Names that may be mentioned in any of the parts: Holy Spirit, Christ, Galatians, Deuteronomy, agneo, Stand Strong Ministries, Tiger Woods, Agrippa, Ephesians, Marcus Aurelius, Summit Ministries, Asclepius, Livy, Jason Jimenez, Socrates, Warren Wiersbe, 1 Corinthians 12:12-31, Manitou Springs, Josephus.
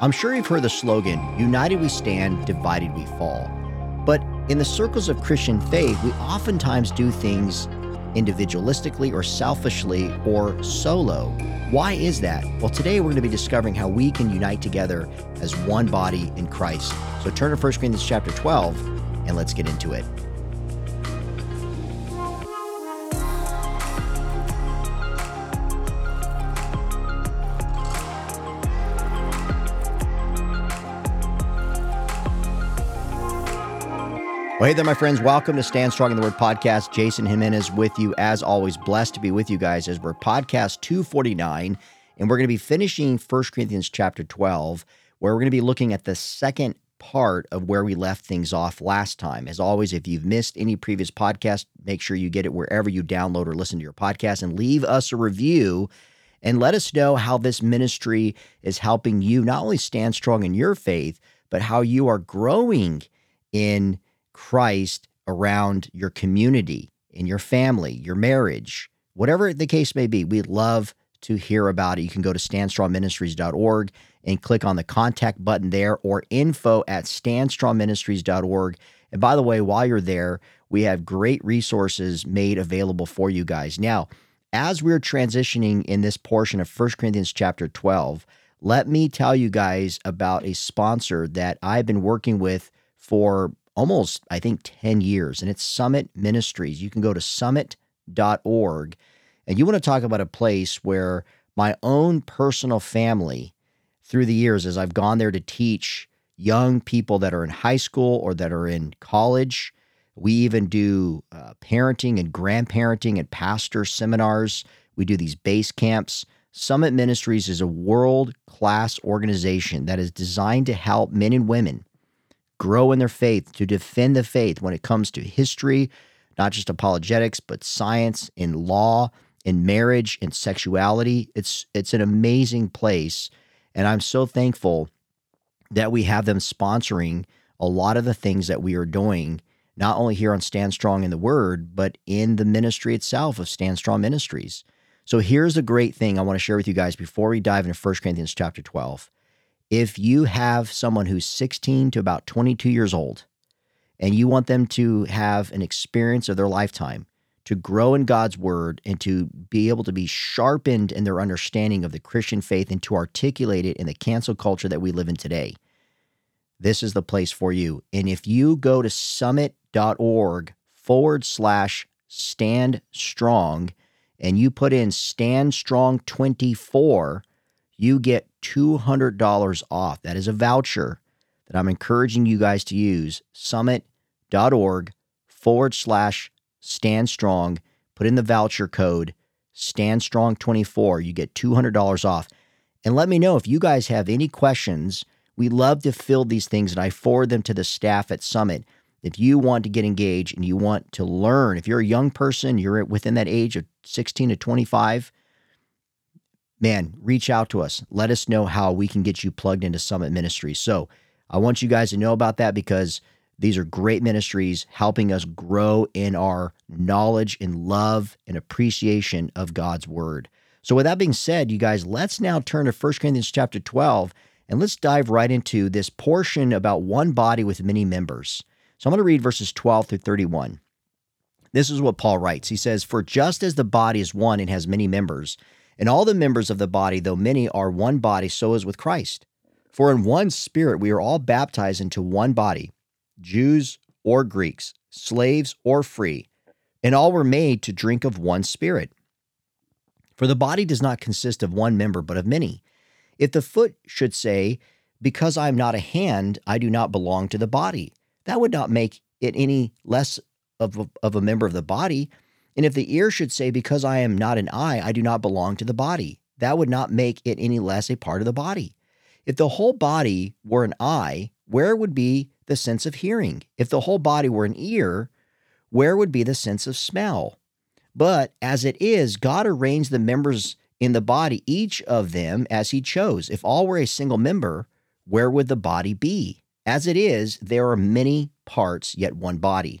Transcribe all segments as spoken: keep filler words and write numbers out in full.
I'm sure you've heard the slogan, "United we stand, divided we fall." But in the circles of Christian faith, we oftentimes do things individualistically or selfishly or solo. Why is that? Well, today we're going to be discovering how we can unite together as one body in Christ. So turn to First Corinthians chapter twelve and let's get into it. Well, hey there, my friends. Welcome to Stand Strong in the Word podcast. Jason Jimenez with you. As always, blessed to be with you guys as we're podcast two forty-nine, and we're going to be finishing First Corinthians chapter twelve, where we're going to be looking at the second part of where we left things off last time. As always, if you've missed any previous podcast, make sure you get it wherever you download or listen to your podcast and leave us a review and let us know how this ministry is helping you not only stand strong in your faith, but how you are growing in Christ around your community, in your family, your marriage, whatever the case may be. We'd love to hear about it. You can go to stand strong ministries dot org and click on the contact button there, or info at stand strong ministries dot org. And by the way, while you're there, we have great resources made available for you guys. Now, as we're transitioning in this portion of First Corinthians chapter twelve, let me tell you guys about a sponsor that I've been working with for almost, I think, ten years, and it's Summit Ministries. You can go to summit dot org, and you want to talk about a place where my own personal family, through the years, as I've gone there to teach young people that are in high school or that are in college, we even do uh, parenting and grandparenting and pastor seminars. We do these base camps. Summit Ministries is a world-class organization that is designed to help men and women grow in their faith, to defend the faith when it comes to history, not just apologetics, but science and law and marriage and sexuality. It's it's an amazing place, and I'm so thankful that we have them sponsoring a lot of the things that we are doing, not only here on Stand Strong in the Word, but in the ministry itself of Stand Strong Ministries. So here's a great thing I want to share with you guys before we dive into First Corinthians chapter twelve. If you have someone who's sixteen to about twenty-two years old and you want them to have an experience of their lifetime, to grow in God's word and to be able to be sharpened in their understanding of the Christian faith and to articulate it in the cancel culture that we live in today, this is the place for you. And if you go to summit.org forward slash stand strong and you put in Stand Strong twenty-four, you get two hundred dollars off. That is a voucher that I'm encouraging you guys to use. Summit.org forward slash stand strong. Put in the voucher code stand strong twenty-four. You get two hundred dollars off. And let me know if you guys have any questions. We love to field these things, and I forward them to the staff at Summit. If you want to get engaged and you want to learn, if you're a young person, you're within that age of sixteen to twenty-five, man, reach out to us. Let us know how we can get you plugged into Summit Ministries. So I want you guys to know about that, because these are great ministries helping us grow in our knowledge and love and appreciation of God's word. So with that being said, you guys, let's now turn to First Corinthians chapter twelve, and let's dive right into this portion about one body with many members. So I'm going to read verses twelve through thirty-one. This is what Paul writes. He says, "For just as the body is one and has many members, and all the members of the body, though many, are one body, so is with Christ. For in one Spirit we are all baptized into one body, Jews or Greeks, slaves or free, and all were made to drink of one Spirit. For the body does not consist of one member, but of many. If the foot should say, 'Because I am not a hand, I do not belong to the body,' that would not make it any less of a, of a member of the body. And if the ear should say, 'Because I am not an eye, I do not belong to the body,' that would not make it any less a part of the body. If the whole body were an eye, where would be the sense of hearing? If the whole body were an ear, where would be the sense of smell? But as it is, God arranged the members in the body, each of them as he chose. If all were a single member, where would the body be? As it is, there are many parts, yet one body.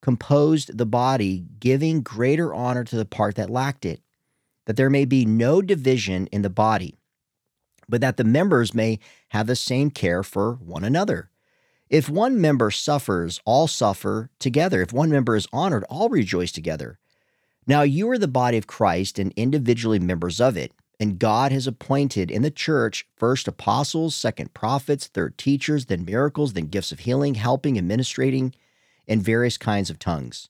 composed the body, giving greater honor to the part that lacked it, that there may be no division in the body, but that the members may have the same care for one another. If one member suffers, all suffer together. If one member is honored, all rejoice together. Now you are the body of Christ and individually members of it. And God has appointed in the church first apostles, second prophets, third teachers, then miracles, then gifts of healing, helping, administrating, and various kinds of tongues.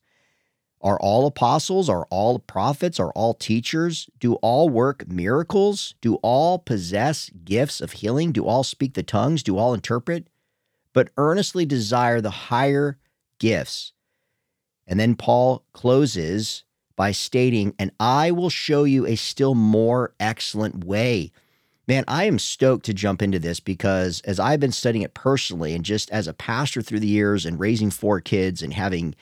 Are all apostles? Are all prophets? Are all teachers? Do all work miracles? Do all possess gifts of healing? Do all speak the tongues? Do all interpret? But earnestly desire the higher gifts. And then Paul closes by stating, and I will show you a still more excellent way. Man, I am stoked to jump into this because as I've been studying it personally and just as a pastor through the years and raising four kids and having,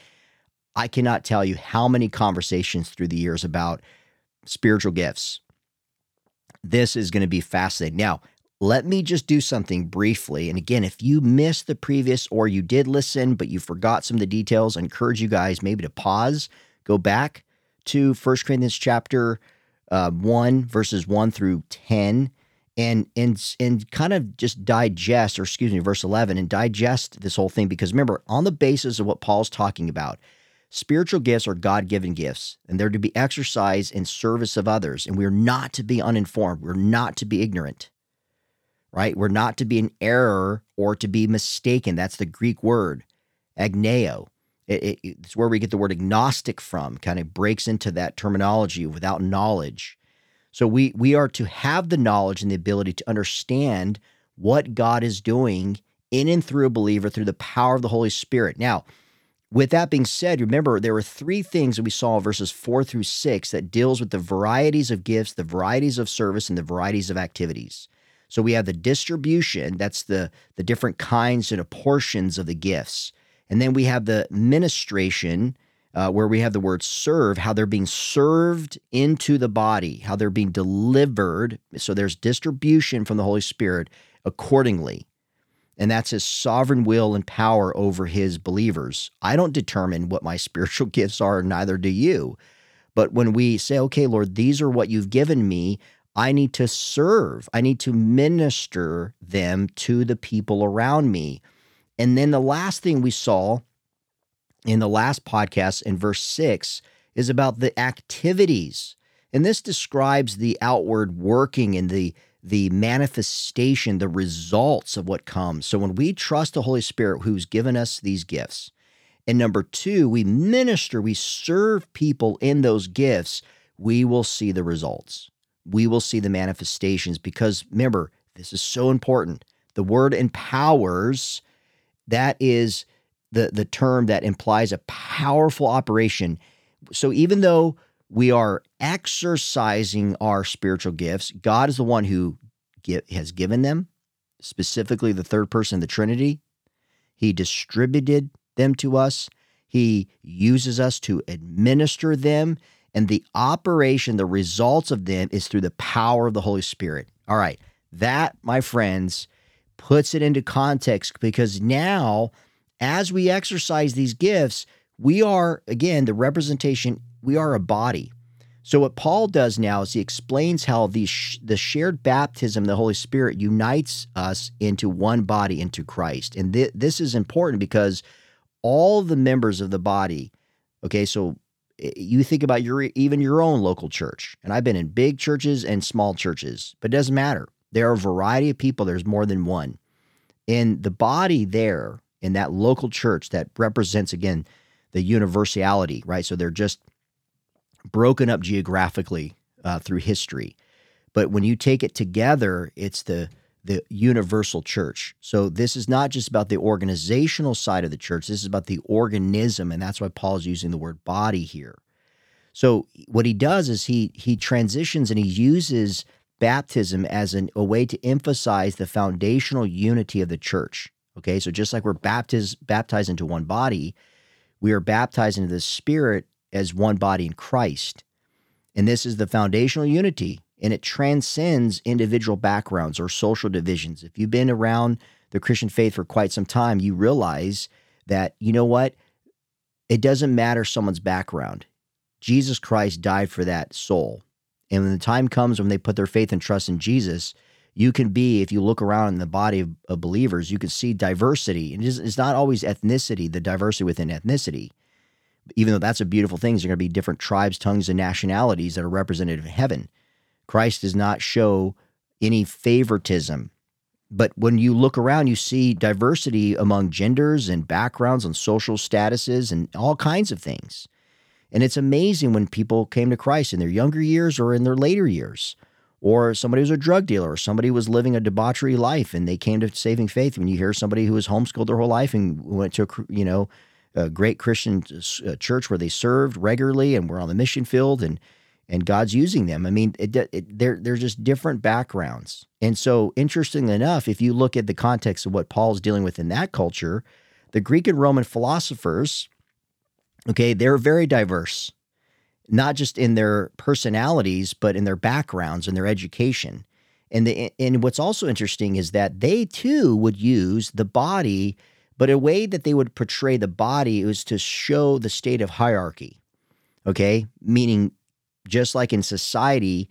I cannot tell you how many conversations through the years about spiritual gifts. This is going to be fascinating. Now, let me just do something briefly. And again, if you missed the previous or you did listen, but you forgot some of the details, I encourage you guys maybe to pause, go back to First Corinthians chapter uh, one, verses one through ten, and and and kind of just digest, or excuse me, verse eleven, and digest this whole thing. Because remember, on the basis of what Paul's talking about, spiritual gifts are God-given gifts, and they're to be exercised in service of others. And we're not to be uninformed. We're not to be ignorant, right? We're not to be in error or to be mistaken. That's the Greek word, agneo. It, it, it's where we get the word agnostic from, kind of breaks into that terminology without knowledge. So we we are to have the knowledge and the ability to understand what God is doing in and through a believer through the power of the Holy Spirit. Now, with that being said, remember, there were three things that we saw in verses four through six that deals with the varieties of gifts, the varieties of service, and the varieties of activities. So we have the distribution, that's the, the different kinds and portions of the gifts. And then we have the ministration, uh, where we have the word serve, how they're being served into the body, how they're being delivered. So there's distribution from the Holy Spirit accordingly. And that's his sovereign will and power over his believers. I don't determine what my spiritual gifts are, neither do you. But when we say, okay, Lord, these are what you've given me, I need to serve. I need to minister them to the people around me. And then the last thing we saw in the last podcast in verse six is about the activities. And this describes the outward working and the, the manifestation, the results of what comes. So when we trust the Holy Spirit who's given us these gifts, and number two, we minister, we serve people in those gifts, we will see the results. We will see the manifestations because, remember, this is so important. The word empowers, that is the, the term that implies a powerful operation. So even though we are exercising our spiritual gifts, God is the one who give, has given them, specifically the third person of the Trinity. He distributed them to us. He uses us to administer them. And the operation, the results of them is through the power of the Holy Spirit. All right. That, my friends, puts it into context because now as we exercise these gifts, we are, again, the representation, we are a body. So what Paul does now is he explains how the, sh- the shared baptism of the Holy Spirit unites us into one body, into Christ. And th- this is important because all the members of the body, okay, so you think about your even your own local church. And I've been in big churches and small churches, but it doesn't matter. There are a variety of people. There's more than one. And the body there in that local church that represents, again, the universality, right? So they're just broken up geographically uh, through history. But when you take it together, it's the, the universal church. So this is not just about the organizational side of the church. This is about the organism, and that's why Paul's using the word body here. So what he does is he he transitions and he uses baptism as an, a way to emphasize the foundational unity of the church. Okay, so just like we're baptized, baptized into one body, we are baptized into the Spirit as one body in Christ. And this is the foundational unity, and it transcends individual backgrounds or social divisions. If you've been around the Christian faith for quite some time, you realize that, you know what? It doesn't matter someone's background. Jesus Christ died for that soul. And when the time comes when they put their faith and trust in Jesus, you can be, if you look around in the body of, of believers, you can see diversity. And it's, it's not always ethnicity, the diversity within ethnicity. Even though that's a beautiful thing, there's going to be different tribes, tongues, and nationalities that are represented in heaven. Christ does not show any favoritism. But when you look around, you see diversity among genders and backgrounds and social statuses and all kinds of things. And it's amazing when people came to Christ in their younger years or in their later years, or somebody was a drug dealer or somebody was living a debauchery life and they came to saving faith. When you hear somebody who was homeschooled their whole life and went to a, you know, a great Christian church where they served regularly and were on the mission field and and God's using them. I mean, it, it, they're, they're just different backgrounds. And so, interestingly enough, if you look at the context of what Paul's dealing with in that culture, the Greek and Roman philosophers, okay, they're very diverse, not just in their personalities, but in their backgrounds and their education. And the and what's also interesting is that they too would use the body, but a way that they would portray the body was to show the state of hierarchy, okay? Meaning, just like in society,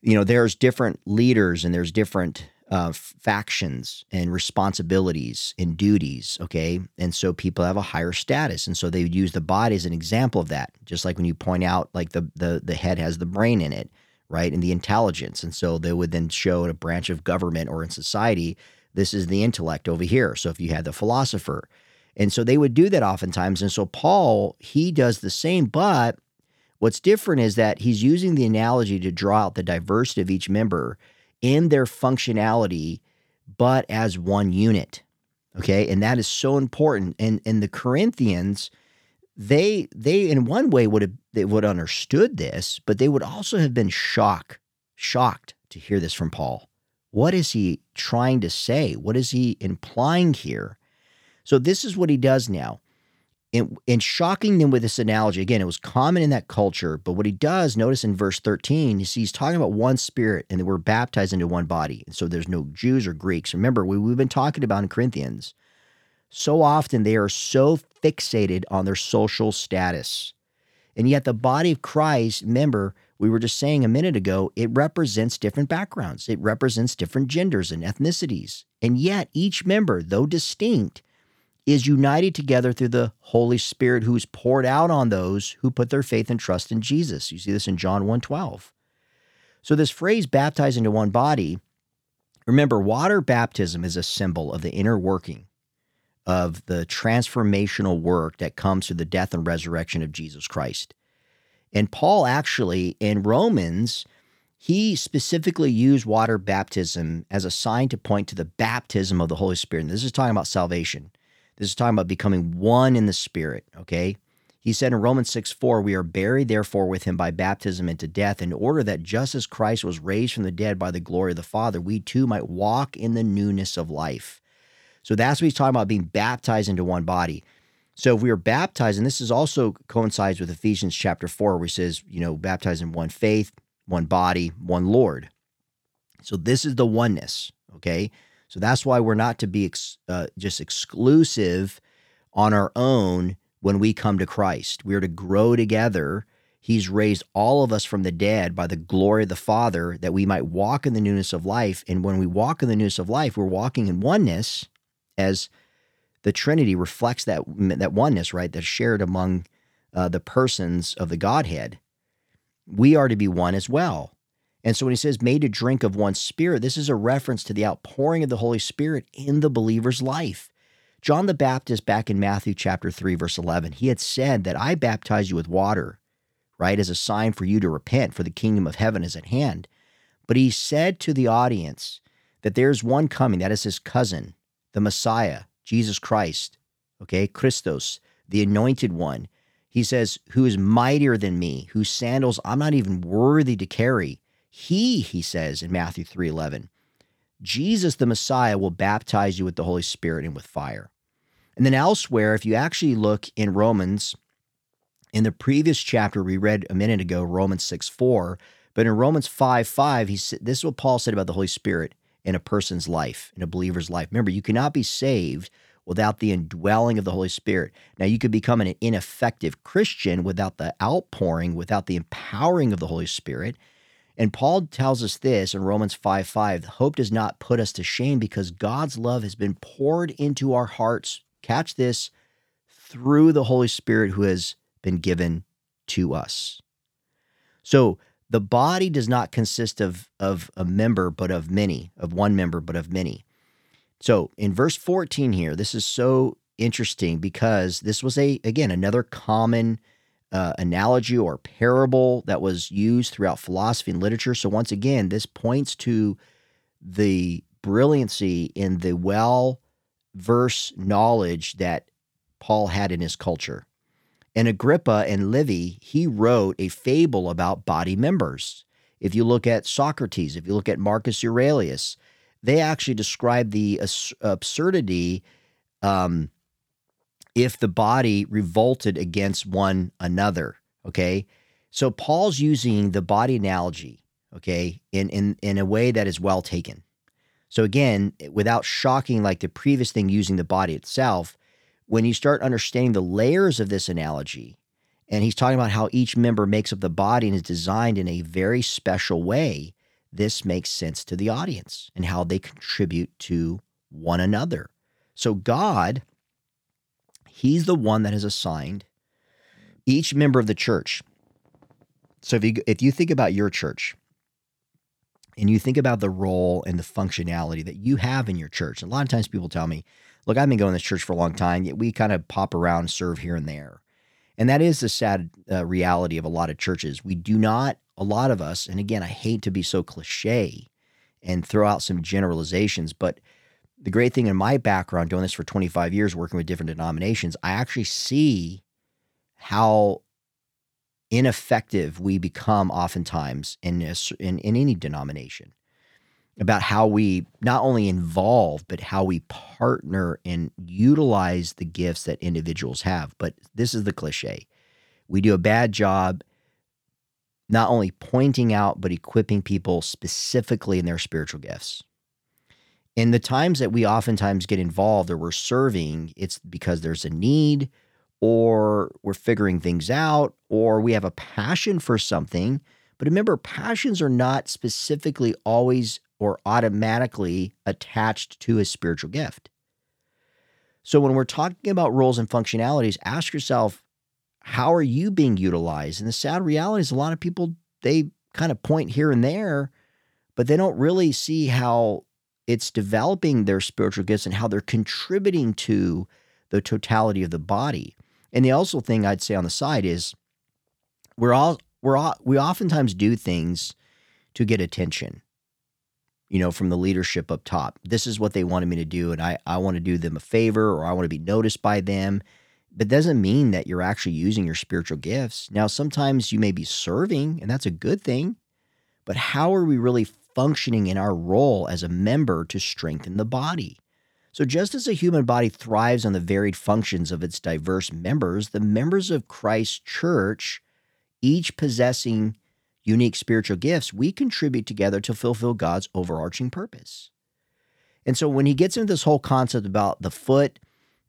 you know, there's different leaders and there's different uh, factions and responsibilities and duties, okay? And so people have a higher status. And so they would use the body as an example of that, just like when you point out, like the the the head has the brain in it, right, and the intelligence. And so they would then show in a branch of government or in society, this is the intellect over here. So if you had the philosopher. And so they would do that oftentimes. And so Paul, he does the same, but what's different is that he's using the analogy to draw out the diversity of each member in their functionality, but as one unit, okay? And that is so important. And and the Corinthians, they they in one way would have they would have understood this, but they would also have been shocked, shocked to hear this from Paul. What is he trying to say? What is he implying here? So this is what he does now. In, in shocking them with this analogy, again, it was common in that culture, but what he does, notice in verse thirteen, you see he's talking about one Spirit and that we're baptized into one body. And so there's no Jews or Greeks. Remember, we, we've been talking about in Corinthians, so often they are so fixated on their social status. And yet the body of Christ, remember, we were just saying a minute ago, it represents different backgrounds. It represents different genders and ethnicities. And yet each member, though distinct, is united together through the Holy Spirit who is poured out on those who put their faith and trust in Jesus. You see this in John one twelve. So this phrase, baptized into one body, remember, water baptism is a symbol of the inner working of the transformational work that comes through the death and resurrection of Jesus Christ. And Paul actually, in Romans, he specifically used water baptism as a sign to point to the baptism of the Holy Spirit. And this is talking about salvation. This is talking about becoming one in the Spirit, okay? He said in Romans six four, we are buried therefore with him by baptism into death, in order that just as Christ was raised from the dead by the glory of the Father, we too might walk in the newness of life. So that's what he's talking about, being baptized into one body. So if we are baptized, and this is also coincides with Ephesians chapter four, where he says, you know, baptized in one faith, one body, one Lord. So this is the oneness, okay? So that's why we're not to be ex, uh, just exclusive on our own when we come to Christ. We are to grow together. He's raised all of us from the dead by the glory of the Father that we might walk in the newness of life. And when we walk in the newness of life, we're walking in oneness as the Trinity reflects that, that oneness, right, that's shared among uh, the persons of the Godhead. We are to be one as well. And so when he says made to drink of one Spirit, this is a reference to the outpouring of the Holy Spirit in the believer's life. John the Baptist, back in Matthew chapter three, verse eleven, he had said that I baptize you with water, right, as a sign for you to repent, for the kingdom of heaven is at hand. But he said to the audience that there's one coming, that is his cousin, the Messiah, Jesus Christ, okay, Christos, the anointed one. He says, who is mightier than me, whose sandals I'm not even worthy to carry. He, he says in Matthew three eleven, Jesus the Messiah will baptize you with the Holy Spirit and with fire. And then elsewhere, if you actually look in Romans, in the previous chapter we read a minute ago, Romans six four, but in Romans five five, he said, this is what Paul said about the Holy Spirit in a person's life, in a believer's life. Remember, you cannot be saved without the indwelling of the Holy Spirit. Now, you could become an ineffective Christian without the outpouring, without the empowering of the Holy Spirit. And Paul tells us this in Romans five five, hope does not put us to shame because God's love has been poured into our hearts, catch this, through the Holy Spirit who has been given to us. So the body does not consist of, of a member, but of many, of one member, but of many. So in verse fourteen here, this is so interesting because this was, a again, another common Uh, analogy or parable that was used throughout philosophy and literature. So once again, this points to the brilliancy in the well-versed knowledge that Paul had in his culture. And Agrippa and Livy, he wrote a fable about body members. If you look at Socrates, if you look at Marcus Aurelius, they actually describe the abs- absurdity um if the body revolted against one another, okay? So Paul's using the body analogy, okay, in, in, in a way that is well taken. So again, without shocking like the previous thing using the body itself, when you start understanding the layers of this analogy, and he's talking about how each member makes up the body and is designed in a very special way, this makes sense to the audience and how they contribute to one another. So God, He's the one that has assigned each member of the church. So if you if you think about your church and you think about the role and the functionality that you have in your church, a lot of times people tell me, look, I've been going to this church for a long time, yet we kind of pop around, serve here and there. And that is the sad uh, reality of a lot of churches. We do not, a lot of us, and again, I hate to be so cliche and throw out some generalizations, but the great thing in my background, doing this for twenty-five years, working with different denominations, I actually see how ineffective we become oftentimes in, a, in, in any denomination about how we not only involve, but how we partner and utilize the gifts that individuals have. But this is the cliche. We do a bad job not only pointing out, but equipping people specifically in their spiritual gifts. In the times that we oftentimes get involved or we're serving, it's because there's a need or we're figuring things out or we have a passion for something. But remember, passions are not specifically always or automatically attached to a spiritual gift. So when we're talking about roles and functionalities, ask yourself, how are you being utilized? And the sad reality is a lot of people, they kind of point here and there, but they don't really see how it's developing their spiritual gifts and how they're contributing to the totality of the body. And the also thing I'd say on the side is we're all, we're all, we oftentimes do things to get attention, you know, from the leadership up top. This is what they wanted me to do, and I, I want to do them a favor, or I want to be noticed by them. But it doesn't mean that you're actually using your spiritual gifts. Now, sometimes you may be serving, and that's a good thing, but how are we really functioning in our role as a member to strengthen the body? So just as a human body thrives on the varied functions of its diverse members, the members of Christ's church, each possessing unique spiritual gifts, we contribute together to fulfill God's overarching purpose. And so when he gets into this whole concept about the foot,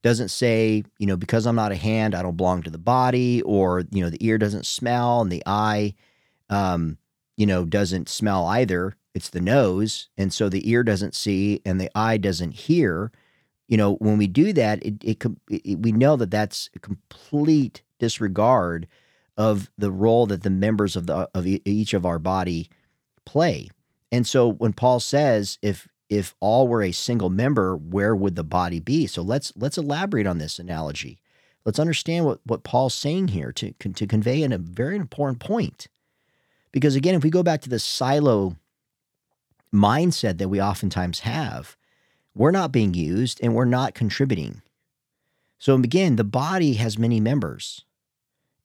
doesn't say, you know, because I'm not a hand, I don't belong to the body, or, you know, the ear doesn't smell and the eye, um, you know, doesn't smell either. It's the nose, and so the ear doesn't see, and the eye doesn't hear. You know, when we do that, it, it, it we know that that's a complete disregard of the role that the members of the of each of our body play. And so, when Paul says, "If if all were a single member, where would the body be?" So let's let's elaborate on this analogy. Let's understand what what Paul's saying here to to convey in a very important point. Because again, if we go back to the silo mindset that we oftentimes have, we're not being used and we're not contributing. So again, the body has many members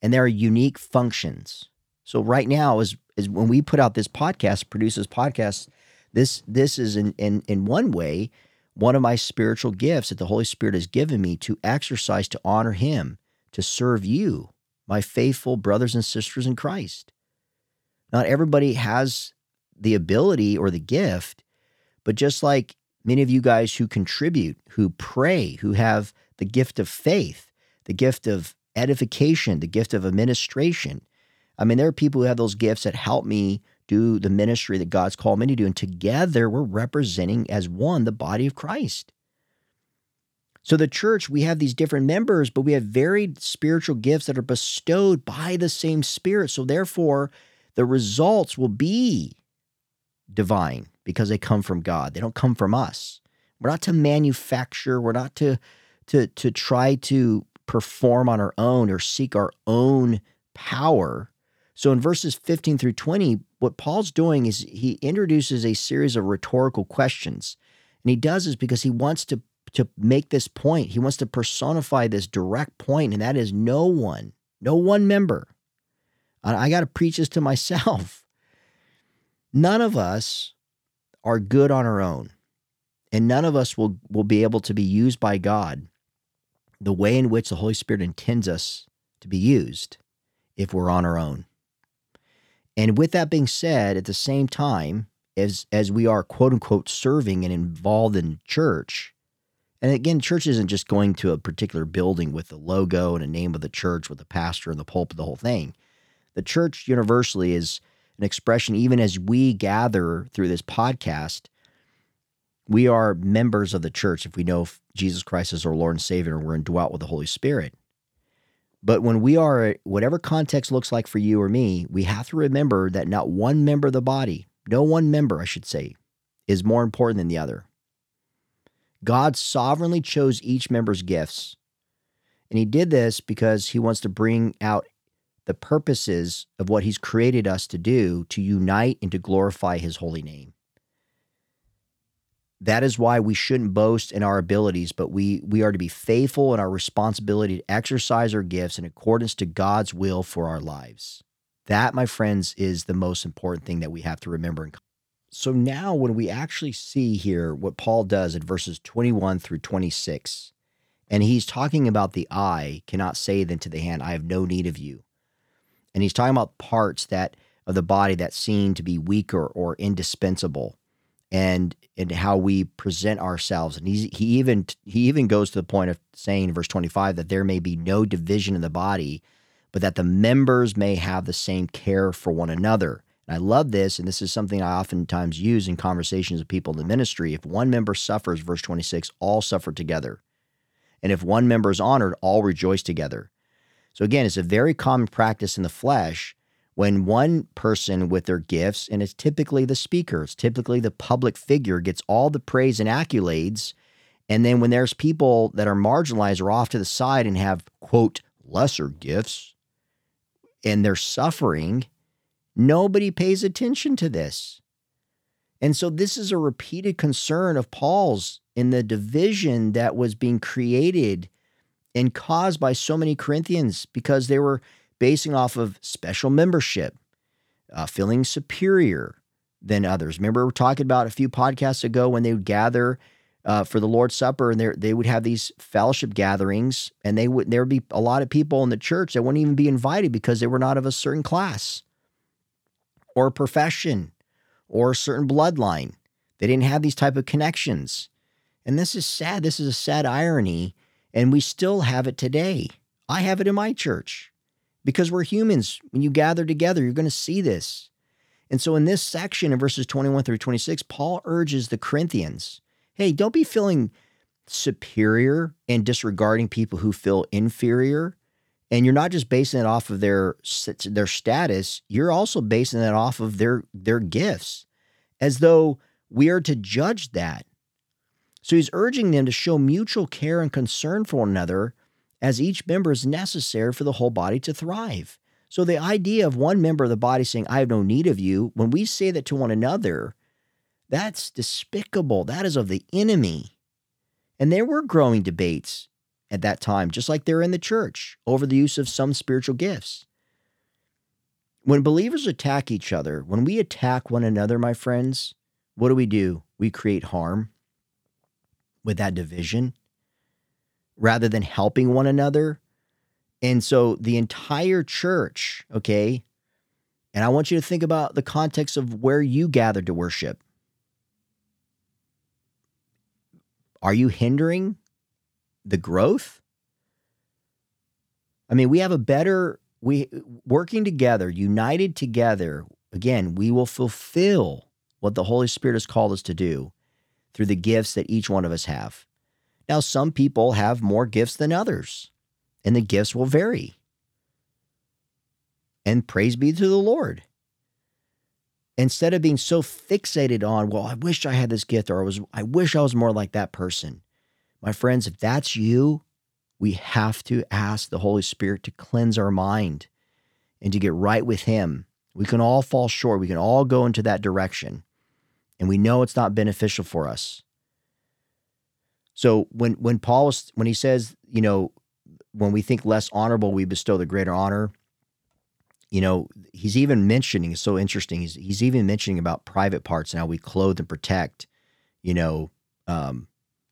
and there are unique functions. So right now is is when we put out this podcast, produces podcasts, this this is in, in, in one way, one of my spiritual gifts that the Holy Spirit has given me to exercise, to honor him, to serve you, my faithful brothers and sisters in Christ. Not everybody has the ability or the gift, but just like many of you guys who contribute, who pray, who have the gift of faith, the gift of edification, the gift of administration. I mean, there are people who have those gifts that help me do the ministry that God's called me to do. And together we're representing as one, the body of Christ. So the church, we have these different members, but we have varied spiritual gifts that are bestowed by the same Spirit. So therefore, the results will be divine because they come from God. They don't come from us. We're not to manufacture. We're not to, to, to try to perform on our own or seek our own power. So in verses fifteen through twenty, what Paul's doing is he introduces a series of rhetorical questions. And he does this because he wants to, to make this point. He wants to personify this direct point, and that is no one, no one member. I got to preach this to myself. None of us are good on our own, and none of us will, will be able to be used by God the way in which the Holy Spirit intends us to be used if we're on our own. And with that being said, at the same time, as, as we are quote-unquote serving and involved in church, and again, church isn't just going to a particular building with the logo and a name of the church with the pastor and the pulpit, the whole thing. The church universally is an expression, even as we gather through this podcast, we are members of the church if we know Jesus Christ is our Lord and Savior and we're indwelt with the Holy Spirit. But when we are, whatever context looks like for you or me, we have to remember that not one member of the body, no one member, I should say, is more important than the other. God sovereignly chose each member's gifts. And he did this because he wants to bring out the purposes of what he's created us to do, to unite and to glorify his holy name. That is why we shouldn't boast in our abilities, but we, we are to be faithful in our responsibility to exercise our gifts in accordance to God's will for our lives. That, my friends, is the most important thing that we have to remember. So now when we actually see here what Paul does in verses twenty-one through twenty-six, and he's talking about the eye cannot say then to the hand, I have no need of you. And he's talking about parts that of the body that seem to be weaker or indispensable, and and how we present ourselves. And he's, he even he even goes to the point of saying in verse twenty-five that there may be no division in the body, but that the members may have the same care for one another. And I love this, and this is something I oftentimes use in conversations with people in the ministry. If one member suffers, verse twenty-six, all suffer together. And if one member is honored, all rejoice together. So again, it's a very common practice in the flesh when one person with their gifts, and it's typically the speaker, it's typically the public figure, gets all the praise and accolades. And then when there's people that are marginalized or off to the side and have, quote, lesser gifts, and they're suffering, nobody pays attention to this. And so this is a repeated concern of Paul's in the division that was being created and caused by so many Corinthians because they were basing off of special membership, uh, feeling superior than others. Remember, we were talking about a few podcasts ago when they would gather uh, for the Lord's Supper, and they would have these fellowship gatherings, and they would there would be a lot of people in the church that wouldn't even be invited because they were not of a certain class or profession or a certain bloodline. They didn't have these type of connections. And this is sad. This is a sad irony. And we still have it today. I have it in my church because we're humans. When you gather together, you're going to see this. And so in this section in verses twenty-one through twenty-six, Paul urges the Corinthians, hey, don't be feeling superior and disregarding people who feel inferior. And you're not just basing it off of their, their status. You're also basing it off of their, their gifts, as though we are to judge that. So he's urging them to show mutual care and concern for one another, as each member is necessary for the whole body to thrive. So the idea of one member of the body saying, I have no need of you, when we say that to one another, that's despicable. That is of the enemy. And there were growing debates at that time, just like they're in the church, over the use of some spiritual gifts. When believers attack each other, when we attack one another, my friends, what do we do? We create harm with that division rather than helping one another. And so the entire church, okay, and I want you to think about the context of where you gathered to worship. Are you hindering the growth? I mean, we have a better... We working together, united together, again, we will fulfill what the Holy Spirit has called us to do through the gifts that each one of us have. Now, some people have more gifts than others, and the gifts will vary. And praise be to the Lord. Instead of being so fixated on, well, I wish I had this gift, or I was, I wish I was more like that person. My friends, if that's you, we have to ask the Holy Spirit to cleanse our mind and to get right with Him. We can all fall short. We can all go into that direction. And we know it's not beneficial for us. So when when Paul was, when he says, you know, when we think less honorable, we bestow the greater honor, you know, he's even mentioning, it's so interesting, he's, he's even mentioning about private parts and how we clothe and protect, you know, um,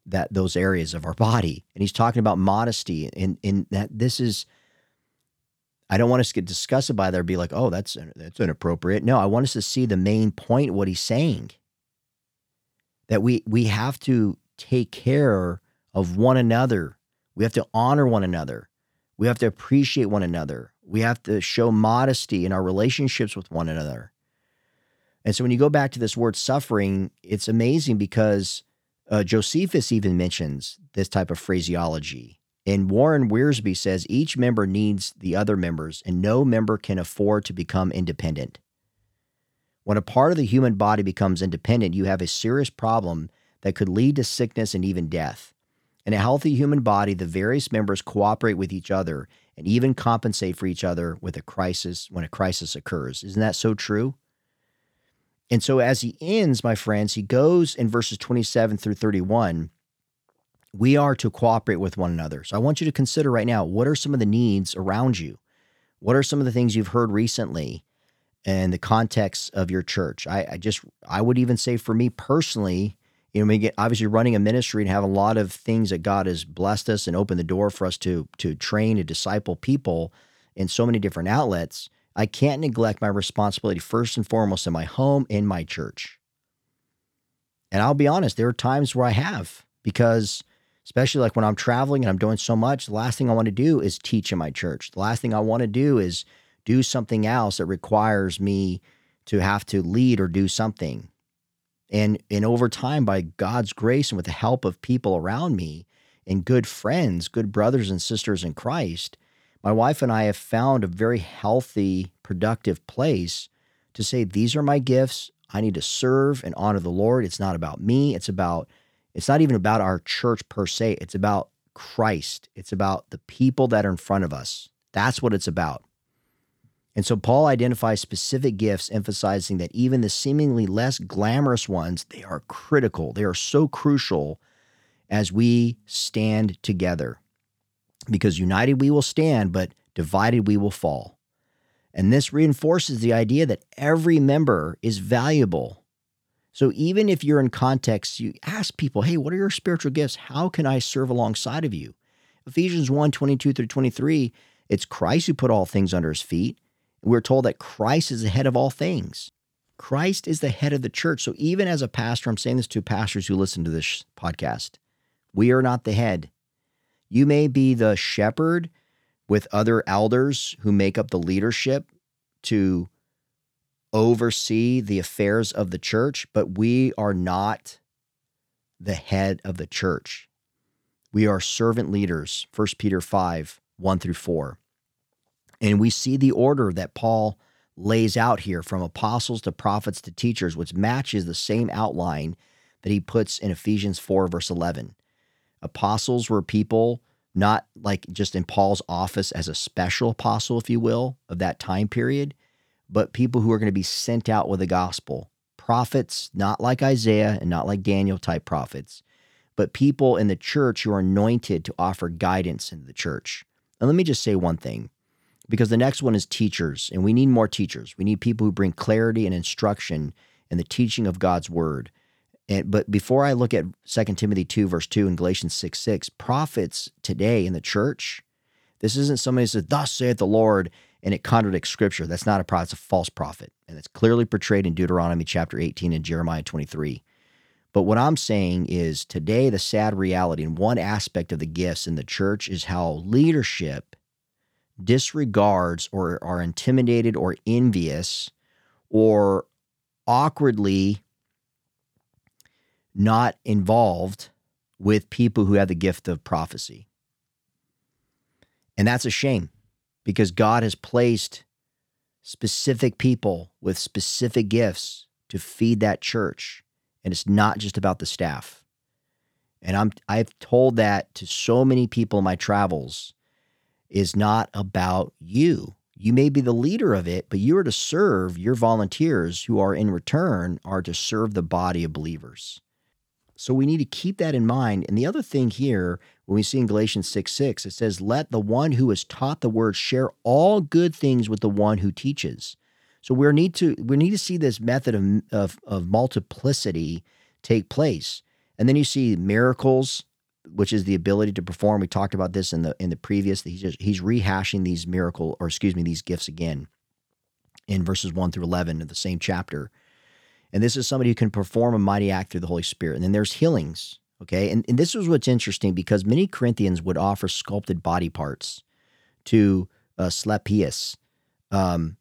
that those areas of our body. And he's talking about modesty and, and that this is, I don't want us to get disgusted by there and be like, oh, that's, that's inappropriate. No, I want us to see the main point of what he's saying, that we, we have to take care of one another. We have to honor one another. We have to appreciate one another. We have to show modesty in our relationships with one another. And so when you go back to this word suffering, it's amazing because Uh, Josephus even mentions this type of phraseology. And Warren Wiersbe says, each member needs the other members and no member can afford to become independent. When a part of the human body becomes independent, you have a serious problem that could lead to sickness and even death. In a healthy human body, the various members cooperate with each other and even compensate for each other with a crisis when a crisis occurs. Isn't that so true? And so as he ends, my friends, he goes in verses twenty-seven through thirty-one, we are to cooperate with one another. So I want you to consider right now, what are some of the needs around you? What are some of the things you've heard recently in the context of your church? I, I just, I would even say for me personally, you know, obviously running a ministry and have a lot of things that God has blessed us and opened the door for us to, to train and disciple people in so many different outlets. I can't neglect my responsibility first and foremost in my home, in my church. And I'll be honest, there are times where I have, because especially like when I'm traveling and I'm doing so much, the last thing I want to do is teach in my church. The last thing I want to do is do something else that requires me to have to lead or do something. And, and over time, by God's grace and with the help of people around me and good friends, good brothers and sisters in Christ, my wife and I have found a very healthy, productive place to say, these are my gifts. I need to serve and honor the Lord. It's not about me. It's about, it's not even about our church per se. It's about Christ. It's about the people that are in front of us. That's what it's about. And so Paul identifies specific gifts, emphasizing that even the seemingly less glamorous ones, they are critical. They are so crucial as we stand together. Because united we will stand, but divided we will fall. And this reinforces the idea that every member is valuable. So even if you're in context, you ask people, hey, what are your spiritual gifts? How can I serve alongside of you? Ephesians one, twenty-two through twenty-three, it's Christ who put all things under his feet. And we're told that Christ is the head of all things. Christ is the head of the church. So even as a pastor, I'm saying this to pastors who listen to this podcast, we are not the head. You may be the shepherd with other elders who make up the leadership to oversee the affairs of the church, but we are not the head of the church. We are servant leaders, First Peter five, one through four. And we see the order that Paul lays out here from apostles to prophets to teachers, which matches the same outline that he puts in Ephesians four, verse eleven. Apostles were people, not like just in Paul's office as a special apostle, if you will, of that time period, but people who are going to be sent out with the gospel. Prophets, not like Isaiah and not like Daniel type prophets, but people in the church who are anointed to offer guidance in the church. And let me just say one thing. Because the next one is teachers, and we need more teachers. We need people who bring clarity and instruction and the teaching of God's word. And, but before I look at Second Timothy two, verse two, and Galatians six, six, prophets today in the church, this isn't somebody who says, thus saith the Lord, and it contradicts Scripture. That's not a prophet. It's a false prophet. And it's clearly portrayed in Deuteronomy chapter eighteen and Jeremiah twenty-three. But what I'm saying is today the sad reality and one aspect of the gifts in the church is how leadership disregards or are intimidated or envious or awkwardly not involved with people who have the gift of prophecy. And that's a shame because God has placed specific people with specific gifts to feed that church. And it's not just about the staff. And I'm, I've told that to so many people in my travels, is not about you. You may be the leader of it, but you are to serve your volunteers who are in return are to serve the body of believers. So we need to keep that in mind. And the other thing here, when we see in Galatians six, six, it says, let the one who is taught the word share all good things with the one who teaches. So we need to we need to see this method of, of, of multiplicity take place. And then you see miracles, which is the ability to perform. We talked about this in the in the previous. He's just, he's rehashing these miracle, or excuse me, these gifts again in verses one through eleven of the same chapter. And this is somebody who can perform a mighty act through the Holy Spirit. And then there's healings, okay? And, and this is what's interesting because many Corinthians would offer sculpted body parts to Asclepius. Um,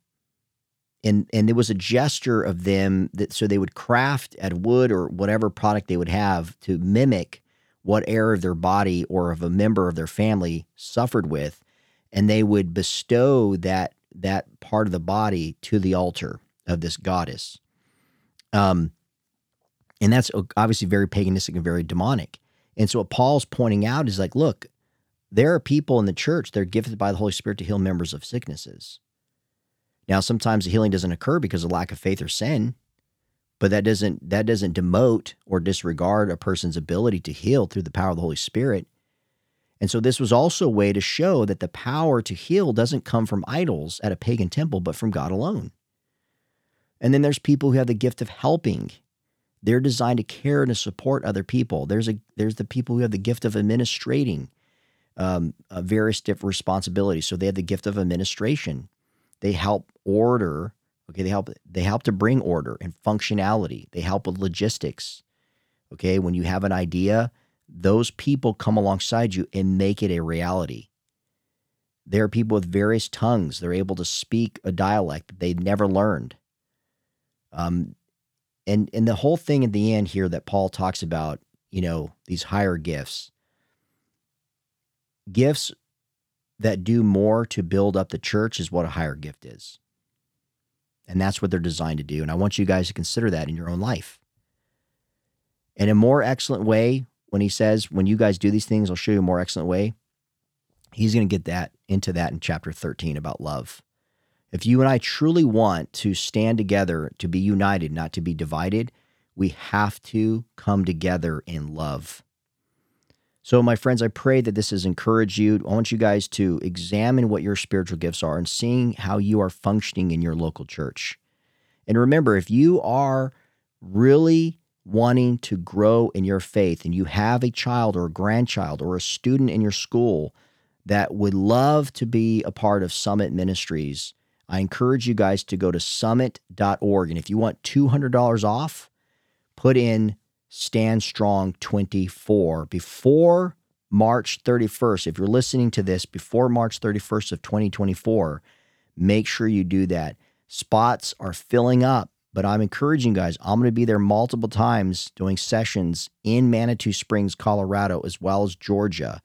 and, and there was a gesture of them, that so they would craft at wood or whatever product they would have to mimic what area of their body or of a member of their family suffered with, and they would bestow that that part of the body to the altar of this goddess. Um, and that's obviously very paganistic and very demonic. And so what Paul's pointing out is like, look, there are people in the church that are gifted by the Holy Spirit to heal members of sicknesses. Now, sometimes the healing doesn't occur because of lack of faith or sin, but that doesn't that doesn't demote or disregard a person's ability to heal through the power of the Holy Spirit. And so this was also a way to show that the power to heal doesn't come from idols at a pagan temple, but from God alone. And then there's people who have the gift of helping. They're designed to care and to support other people. There's a there's the people who have the gift of administrating um, uh, various different responsibilities. So they have the gift of administration. They help order. Okay, they help they help to bring order and functionality. They help with logistics. Okay, when you have an idea, those people come alongside you and make it a reality. There are people with various tongues. They're able to speak a dialect that they've never learned. Um, and, and the whole thing at the end here that Paul talks about, you know, these higher gifts, gifts that do more to build up the church is what a higher gift is. And that's what they're designed to do. And I want you guys to consider that in your own life. And a more excellent way, when he says, when you guys do these things, I'll show you a more excellent way. He's going to get that into that in chapter thirteen about love. If you and I truly want to stand together, to be united, not to be divided, we have to come together in love. So, my friends, I pray that this has encouraged you. I want you guys to examine what your spiritual gifts are and seeing how you are functioning in your local church. And remember, if you are really wanting to grow in your faith and you have a child or a grandchild or a student in your school that would love to be a part of Summit Ministries, I encourage you guys to go to summit dot org. And if you want two hundred dollars off, put in Stand Strong twenty-four before March thirty-first. If you're listening to this before March thirty-first of twenty twenty-four, make sure you do that. Spots are filling up, but I'm encouraging you guys, I'm going to be there multiple times doing sessions in Manitou Springs, Colorado, as well as Georgia.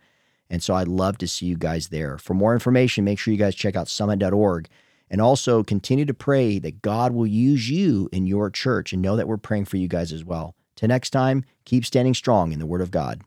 And so I'd love to see you guys there. For more information, make sure you guys check out summit dot org. And also continue to pray that God will use you in your church and know that we're praying for you guys as well. Till next time, keep standing strong in the Word of God.